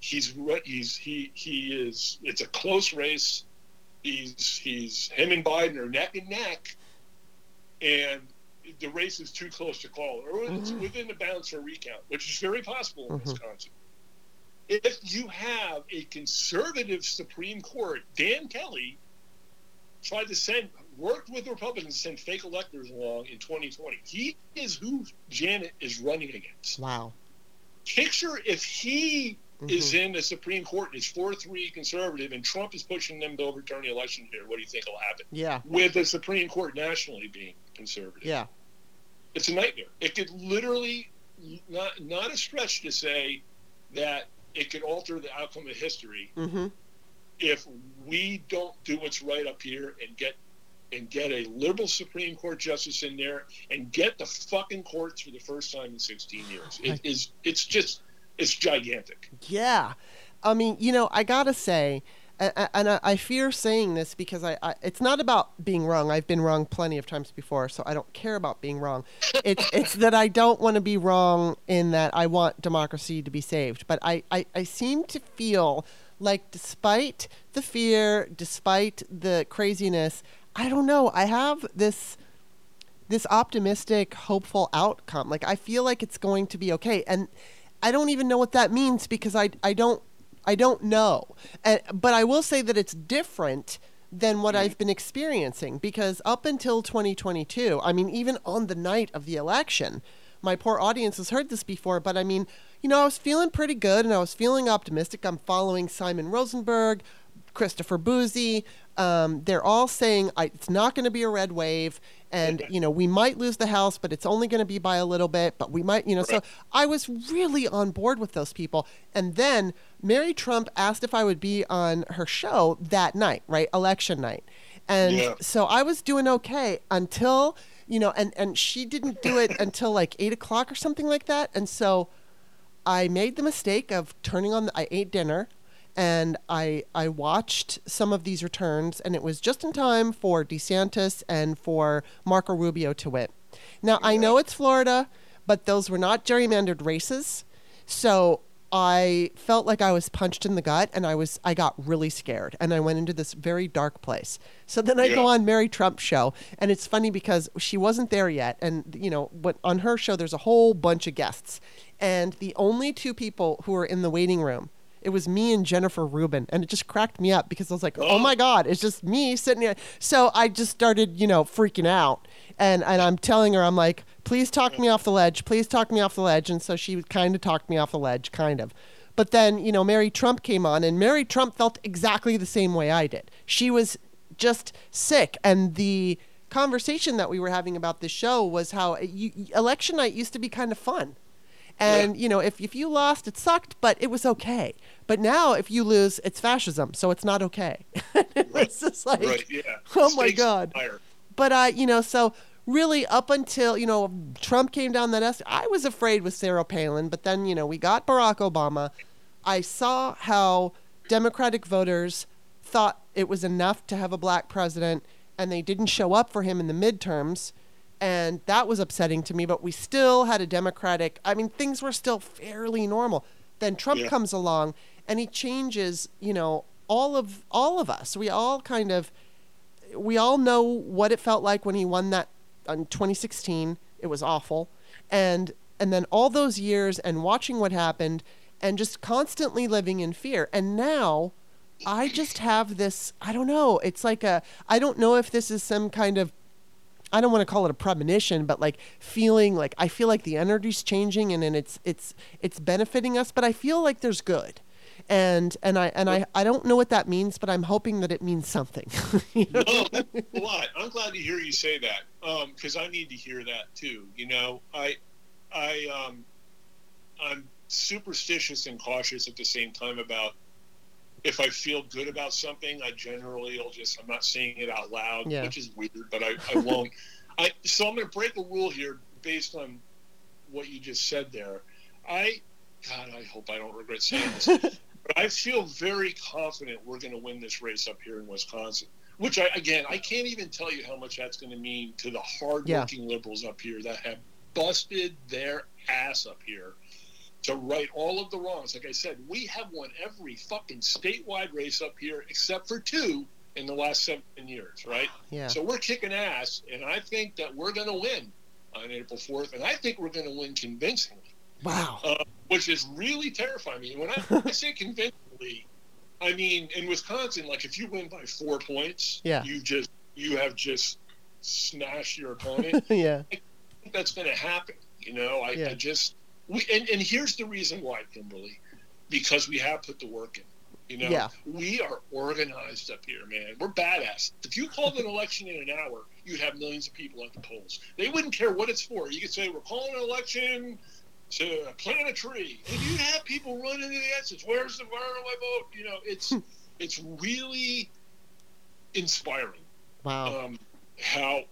He is. It's a close race. Him and Biden are neck and neck, and the race is too close to call, or it's within the bounds for a recount, which is very possible in Wisconsin. If you have a conservative Supreme Court, Dan Kelly worked with Republicans to send fake electors along in 2020. He is who Janet is running against. Wow. Picture if he is in the Supreme Court and it's 4-3 conservative and Trump is pushing them to overturn the election here. What do you think will happen? Yeah. With the Supreme Court nationally being conservative. Yeah. It's a nightmare. It could literally, not a stretch to say that it could alter the outcome of history if we don't do what's right up here and get a liberal Supreme Court justice in there and get the fucking courts for the first time in 16 years. It's gigantic. Yeah. I mean, you know, I gotta say, and I fear saying this because it's not about being wrong. I've been wrong plenty of times before, so I don't care about being wrong. It's that I don't want to be wrong in that I want democracy to be saved. But I seem to feel like despite the fear, despite the craziness, I don't know, I have this optimistic, hopeful outcome. Like, I feel like it's going to be okay. And I don't even know what that means because I don't know. But I will say that it's different than what I've been experiencing, because up until 2022, I mean, even on the night of the election, my poor audience has heard this before, but I mean, you know, I was feeling pretty good and I was feeling optimistic. I'm following Simon Rosenberg, Christopher Boozy. They're all saying it's not going to be a red wave, and, you know, we might lose the House, but it's only going to be by a little bit, but we might, you know, so I was really on board with those people. And then Mary Trump asked if I would be on her show that night, right? Election night. And so I was doing okay until, you know, and she didn't do it until like 8 o'clock or something like that. And so I made the mistake of turning on I ate dinner. And I watched some of these returns, and it was just in time for DeSantis and for Marco Rubio to win. Now, I know it's Florida, but those were not gerrymandered races. So I felt like I was punched in the gut, and I got really scared, and I went into this very dark place. So then I go on Mary Trump's show, and it's funny because she wasn't there yet. And, you know, on her show, there's a whole bunch of guests. And the only two people who were in the waiting room, it was me and Jennifer Rubin, and it just cracked me up because I was like, oh my God, it's just me sitting here. So I just started, you know, freaking out, and I'm telling her, I'm like, please talk me off the ledge, please talk me off the ledge. And so she kind of talked me off the ledge, kind of. But then, you know, Mary Trump came on, and Mary Trump felt exactly the same way I did. She was just sick, and the conversation that we were having about this show was how election night used to be kind of fun. And, you know, if you lost, it sucked, but it was okay. But now if you lose, it's fascism, so it's not okay. It's just like, oh, my God. Fire. But, you know, so really up until, you know, Trump came down that escalator, I was afraid with Sarah Palin. But then, you know, we got Barack Obama. I saw how Democratic voters thought it was enough to have a black president, and they didn't show up for him in the midterms. And that was upsetting to me, but we still had a Democratic. I mean, things were still fairly normal. Then Trump comes along, and he changes, you know, all of us. We all know what it felt like when he won that in 2016. It was awful. And then all those years and watching what happened and just constantly living in fear. And now I just have this, I don't know. It's like I don't know if this is some kind of, I don't want to call it a premonition, but like feeling like I feel like the energy's changing and it's benefiting us, but I feel like there's good. And I don't know what that means, but I'm hoping that it means something. You know? No, that's a lot. I'm glad to hear you say that. 'Cause I need to hear that too. You know, I'm superstitious and cautious at the same time about if I feel good about something, I generally will just, I'm not saying it out loud, which is weird, but I won't. So I'm going to break a rule here based on what you just said there. God, I hope I don't regret saying this. But I feel very confident we're going to win this race up here in Wisconsin, which I can't even tell you how much that's going to mean to the hardworking liberals up here that have busted their ass up here to right all of the wrongs. Like I said, we have won every fucking statewide race up here except for two in the last 7 years, right? Yeah. So we're kicking ass, and I think that we're going to win on April 4th, and I think we're going to win convincingly. Wow. Which is really terrifying me. When I say convincingly, I mean, in Wisconsin, like if you win by 4 points, you have just smashed your opponent. I think that's going to happen. You know, I just... And here's the reason why, Kimberly, because we have put the work in. You know, we are organized up here, man. We're badass. If you called an election in an hour, you'd have millions of people at the polls. They wouldn't care what it's for. You could say, we're calling an election to plant a tree. And you'd have people running to the exits. Where's the wire on my vote? You know, it's really inspiring. Wow. How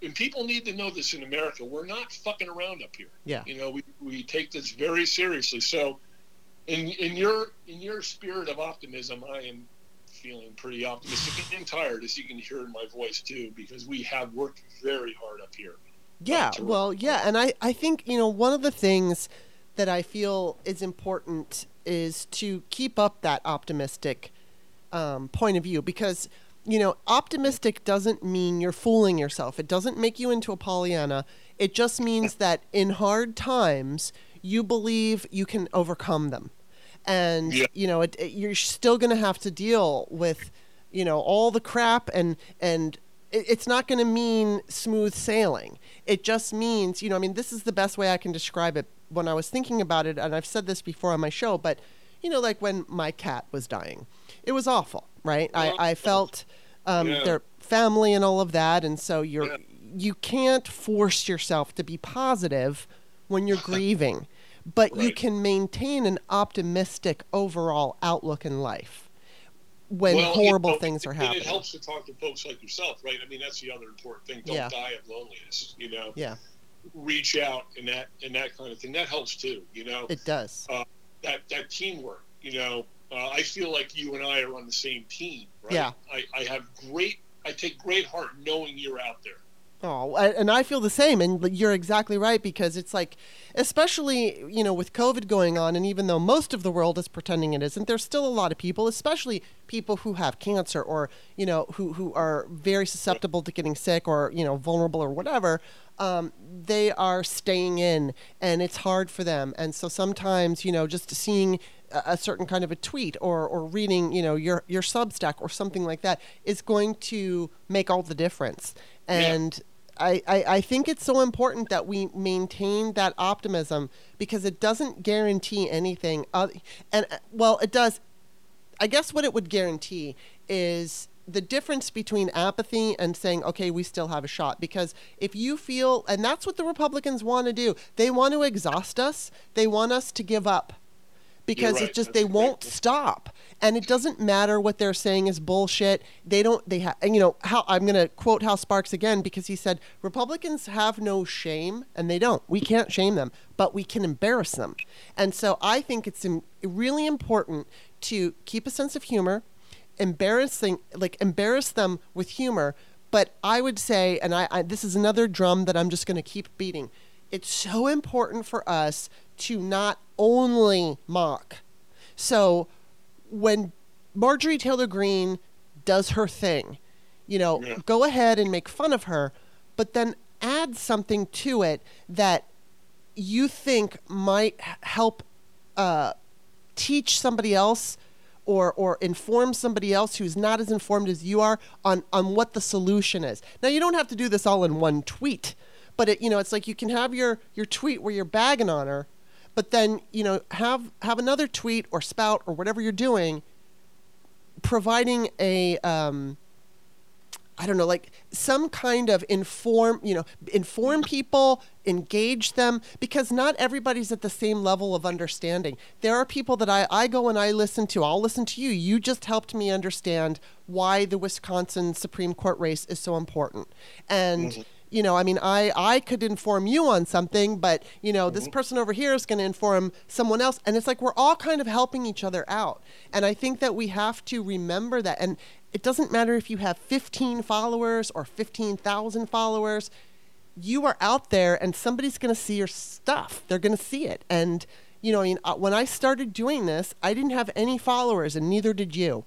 and people need to know this in America. We're not fucking around up here. Yeah. You know, we take this very seriously. So in your spirit of optimism, I am feeling pretty optimistic and tired, as you can hear in my voice too, because we have worked very hard up here. Yeah, well, yeah, and I think, you know, one of the things that I feel is important is to keep up that optimistic point of view, because, you know, optimistic doesn't mean you're fooling yourself. It doesn't make you into a Pollyanna. It just means that in hard times, you believe you can overcome them. And, yeah, you know, you're still going to have to deal with, you know, all the crap, and it's not going to mean smooth sailing. It just means, you know, I mean, this is the best way I can describe it when I was thinking about it. And I've said this before on my show, but, you know, like when my cat was dying, it was awful, right? I felt their family and all of that. And so you can't force yourself to be positive when you're grieving, but you can maintain an optimistic overall outlook in life when horrible things are happening. It helps to talk to folks like yourself, right? I mean, that's the other important thing. Don't die of loneliness, you know? Yeah. Reach out and that kind of thing. That helps too, you know? It does. That teamwork, you know? I feel like you and I are on the same team, right? Yeah. I take great heart knowing you're out there. Oh, and I feel the same, and you're exactly right, because it's like, especially, you know, with COVID going on, and even though most of the world is pretending it isn't, there's still a lot of people, especially people who have cancer or, you know, who are very susceptible to getting sick or, you know, vulnerable or whatever, they are staying in, and it's hard for them. And so sometimes, you know, just seeing a certain kind of a tweet or reading, you know, your Substack or something like that is going to make all the difference. And I think it's so important that we maintain that optimism, because it doesn't guarantee anything. It does. I guess what it would guarantee is the difference between apathy and saying, okay, we still have a shot. Because if you feel, and that's what the Republicans want to do, they want to exhaust us. They want us to give up, because it's just, they won't stop. And it doesn't matter what they're saying is bullshit. I'm going to quote Hal Sparks again, because he said, Republicans have no shame, and they don't. We can't shame them, but we can embarrass them. And so I think it's really important to keep a sense of humor, embarrass them with humor. But I would say, and I this is another drum that I'm just going to keep beating, it's so important for us to not only mock. So when Marjorie Taylor Greene does her thing, you know, go ahead and make fun of her, but then add something to it that you think might help teach somebody else or inform somebody else who's not as informed as you are on what the solution is. Now, you don't have to do this all in one tweet, but it, you know, it's like you can have your tweet where you're bagging on her, but then, you know, have another tweet or spout or whatever you're doing, providing some kind of inform people, engage them, because not everybody's at the same level of understanding. There are people that I go and I listen to. I'll listen to you. You just helped me understand why the Wisconsin Supreme Court race is so important. And you know, I mean, I could inform you on something, but, you know, this person over here is going to inform someone else. And it's like we're all kind of helping each other out. And I think that we have to remember that. And it doesn't matter if you have 15 followers or 15,000 followers. You are out there, and somebody's going to see your stuff. They're going to see it. And, you know, I mean, when I started doing this, I didn't have any followers, and neither did you.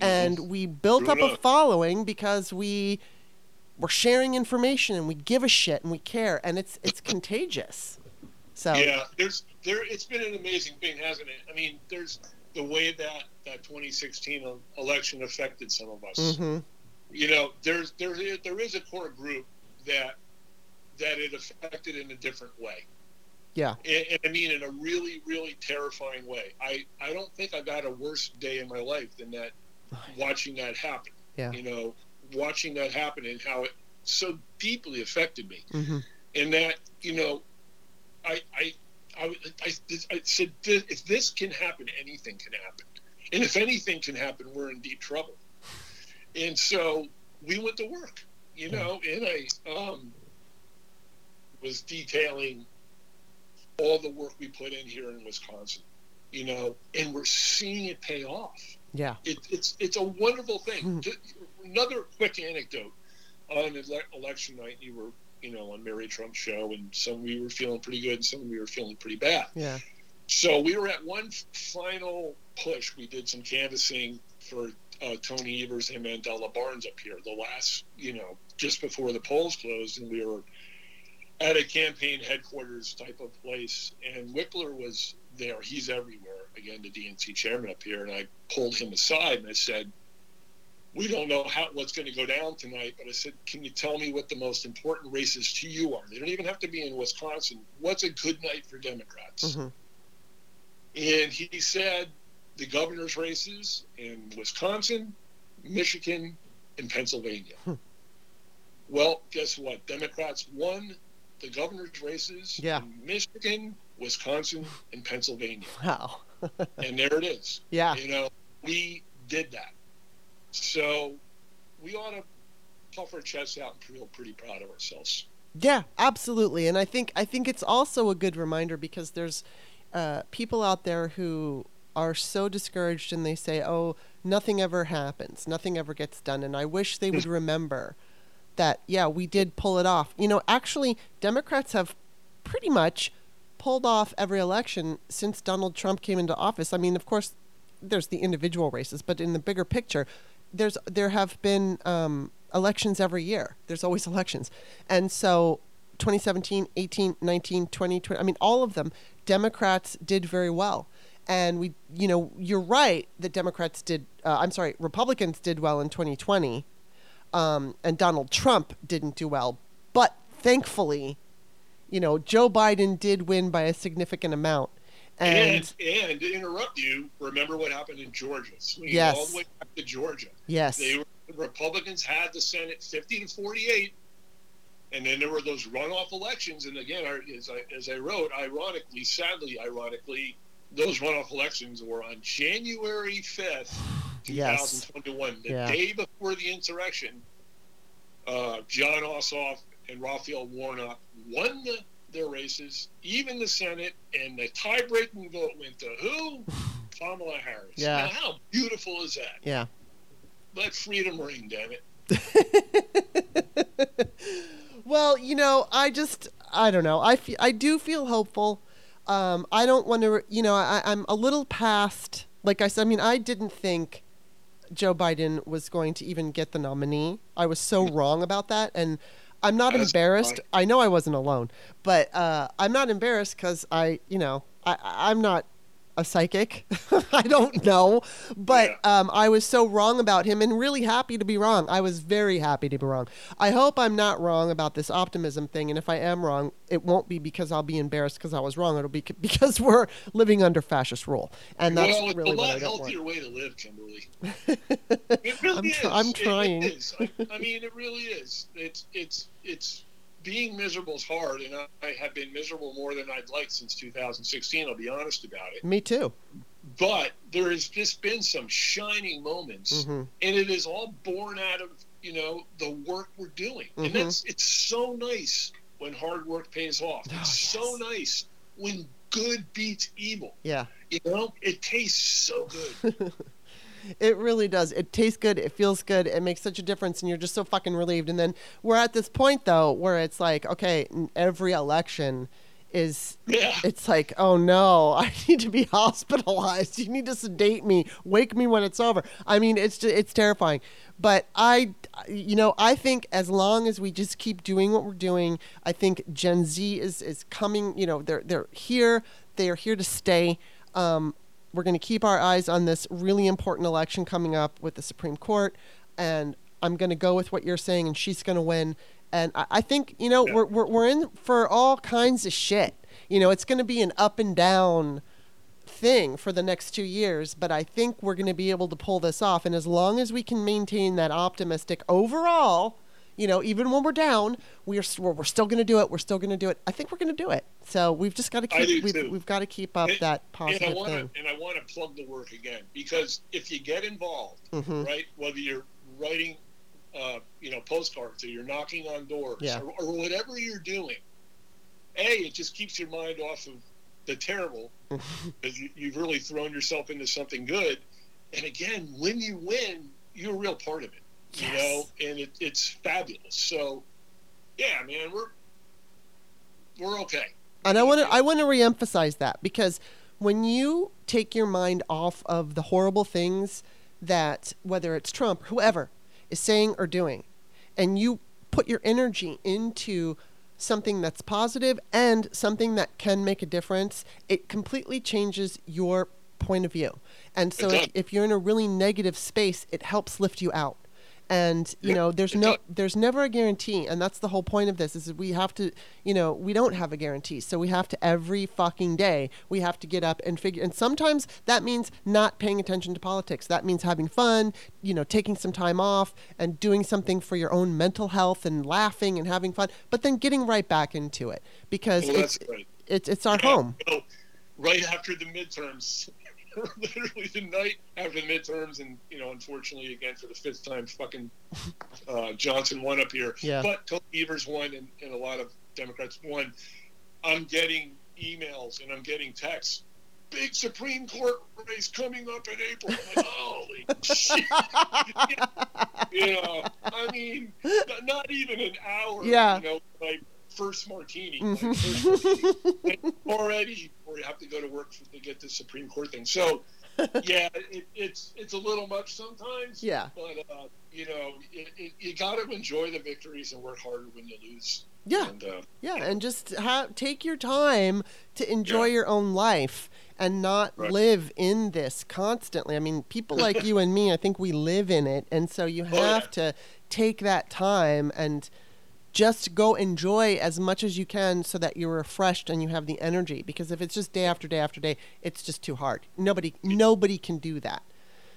And we built up a following because we're sharing information, and we give a shit, and we care, and it's contagious. So yeah, it's been an amazing thing, hasn't it? I mean, there's the way that 2016 election affected some of us. You know, there is a core group that it affected in a different way. Yeah, and I mean, in a really, really terrifying way. I don't think I've had a worse day in my life than that, watching that happen. Yeah, you know, watching that happen and how it so deeply affected me, and that, you know, I said, if this can happen, anything can happen, and if anything can happen, we're in deep trouble. And so we went to work, you know, and I was detailing all the work we put in here in Wisconsin. you know, and we're seeing it pay off. Yeah, it's a wonderful thing. Just another quick anecdote. On election night, you were, you know, on Mary Trump's show, and some we were feeling pretty good, and some we were feeling pretty bad. Yeah. So we were at one final push. We did some canvassing for Tony Evers and Mandela Barnes up here. The last, you know, just before the polls closed, and we were at a campaign headquarters type of place, and Wickler was there. He's everywhere. Again, the DNC chairman up here, and I pulled him aside and I said, "We don't know what's going to go down tonight, but I said, can you tell me what the most important races to you are? They don't even have to be in Wisconsin. What's a good night for Democrats?" Mm-hmm. And he said the governor's races in Wisconsin, Michigan, and Pennsylvania. Hmm. Well, guess what? Democrats won the governor's races in Michigan, Wisconsin, and Pennsylvania. Wow. And there it is. Yeah. You know, we did that. So we ought to puff our chests out and feel pretty proud of ourselves. Yeah, absolutely. And I think it's also a good reminder, because there's people out there who are so discouraged and they say, "Oh, nothing ever happens. Nothing ever gets done." And I wish they would remember that, yeah, we did pull it off. You know, actually, Democrats have pretty much pulled off every election since Donald Trump came into office. I mean, of course, there's the individual races, but in the bigger picture, there have been elections every year. There's always elections. And so 2017, 18, 19, 20, 20, I mean, all of them, Democrats did very well. And we, you know, you're right that Democrats did, Republicans did well in 2020, and Donald Trump didn't do well. But thankfully, you know, Joe Biden did win by a significant amount. And to interrupt you, remember what happened in Georgia. Yes. All the way back to Georgia. Yes. The Republicans had the Senate 50-48, and then there were those runoff elections. And again, as I wrote, ironically, sadly, those runoff elections were on January 5th, 2021, the day before the insurrection. John Ossoff and Raphael Warnock won their races, even the Senate, and the tie-breaking vote went to who? Kamala Harris. Yeah. Now, how beautiful is that? Yeah. Let freedom ring, damn it. Well, you know, I don't know. I do feel hopeful. I don't want to, you know, I'm a little past, like I said, I mean, I didn't think Joe Biden was going to even get the nominee. I was so wrong about that, and I'm not embarrassed. I know I wasn't alone, but I'm not embarrassed because I'm not a psychic. I don't know, but I was so wrong about him and really happy to be wrong. I was very happy to be wrong. I hope I'm not wrong about this optimism thing, and if I am wrong, it won't be because I'll be embarrassed because I was wrong. It'll be because we're living under fascist rule, and that's really what I don't want. It's a lot healthier way to live, Kimberly. It really is. I'm trying. It is. I mean, it really is. It's being miserable is hard, and I have been miserable more than I'd like since 2016. I'll be honest about it. Me too. But there has just been some shining moments, and it is all born out of, you know, the work we're doing. And it's so nice when hard work pays off. So nice when good beats evil. Yeah. You know, it tastes so good. It really does. It tastes good. It feels good. It makes such a difference, and you're just so fucking relieved. And then we're at this point, though, where it's like, okay, every election is, it's like, oh, no, I need to be hospitalized. You need to sedate me. Wake me when it's over. I mean, it's terrifying. But I think as long as we just keep doing what we're doing, I think Gen Z is coming. You know, they're here. They are here to stay. We're going to keep our eyes on this really important election coming up with the Supreme Court, and I'm going to go with what you're saying, and she's going to win. And I think, you know, we're in for all kinds of shit. You know, it's going to be an up and down thing for the next 2 years, but I think we're going to be able to pull this off. And as long as we can maintain that optimistic overall, you know, even when we're down, we're still going to do it. We're still going to do it. I think we're going to do it. So we've just got to keep we've got to keep up that positive thing. And I want to plug the work again, because if you get involved, right, whether you're writing, postcards, or you're knocking on doors, or whatever you're doing, it just keeps your mind off of the terrible, because you've really thrown yourself into something good. And again, when you win, you're a real part of it, yes. You know, and it's fabulous. So, yeah, man, we're okay. And I want to reemphasize that, because when you take your mind off of the horrible things that, whether it's Trump, whoever, is saying or doing, and you put your energy into something that's positive and something that can make a difference, it completely changes your point of view. And so if you're in a really negative space, it helps lift you out. And, you know, there's never a guarantee. And that's the whole point of this, is we have to, you know, we don't have a guarantee. So we have to, every fucking day, we have to get up and figure. And sometimes that means not paying attention to politics. That means having fun, you know, taking some time off and doing something for your own mental health and laughing and having fun, but then getting right back into it, because it's our home. You know, right after the midterms. Literally the night after the midterms, and, you know, unfortunately, again, for the fifth time, fucking Johnson won up here. Yeah. But Tony Evers won, and a lot of Democrats won. I'm getting emails and I'm getting texts. Big Supreme Court race coming up in April. I'm like, holy shit. You know, I mean, not even an hour. Yeah. You know, like, first martini, mm-hmm. And already, or you have to go to work to get the Supreme Court thing. So, yeah, it's a little much sometimes. Yeah, but you know, you got to enjoy the victories and work harder when you lose. Yeah, and just take your time to enjoy your own life and not live in this constantly. I mean, people like you and me, I think we live in it, and so you have to take that time and. Just go enjoy as much as you can so that you're refreshed and you have the energy. Because if it's just day after day after day, it's just too hard. Nobody can do that.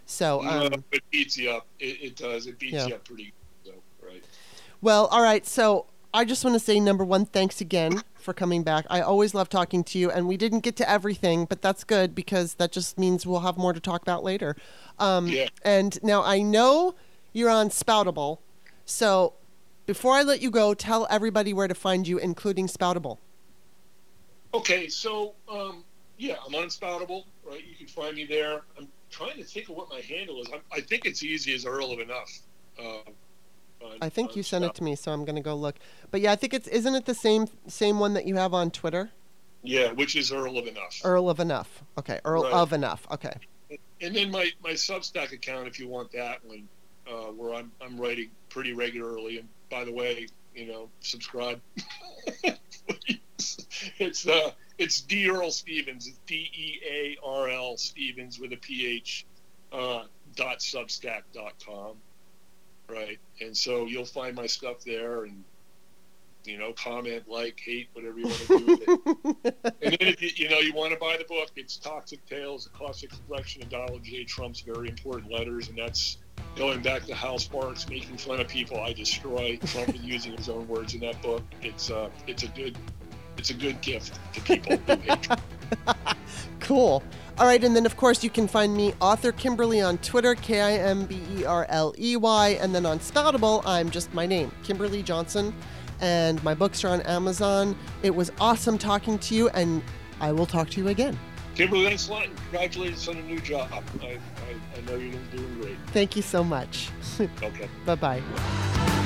So it beats you up. It does. It beats you up pretty good. So, right. Well, all right. So I just want to say, number one, thanks again for coming back. I always love talking to you. And we didn't get to everything, but that's good, because that just means we'll have more to talk about later. And now I know you're on Spoutable. So... before I let you go, tell everybody where to find you, including Spoutable. Okay, so, I'm on Spoutable, right? You can find me there. I'm trying to think of what my handle is. I think it's easy as Earl of Enough. I think you sent it to me, so I'm going to go look. But, yeah, I think isn't it the same one that you have on Twitter? Yeah, which is Earl of Enough. Earl of Enough. Okay, Earl of Enough. Okay. And then my Substack account, if you want that one, where I'm writing pretty regularly. And by the way, you know, subscribe. It's D. Earl Stevens. It's D-E-A-R-L Stevens with a P-H .substack.com. Right. And so you'll find my stuff there, and, you know, comment, like, hate, whatever you want to do with it. And then if you want to buy the book, it's Toxic Tales, a classic collection of Donald J. Trump's very important letters, and that's going back to Hal Sparks, making fun of people I destroy. Trump is using his own words in that book. It's a good gift to people who hate Trump. Cool. All right, and then of course you can find me, author Kimberly, on Twitter, Kimberley, and then on Spoutable, I'm just my name, Kimberly Johnson, and my books are on Amazon. It was awesome talking to you, and I will talk to you again. Kimberly, thanks a lot, and congratulations on a new job. I know you're doing great. Thank you so much. Okay. Bye-bye.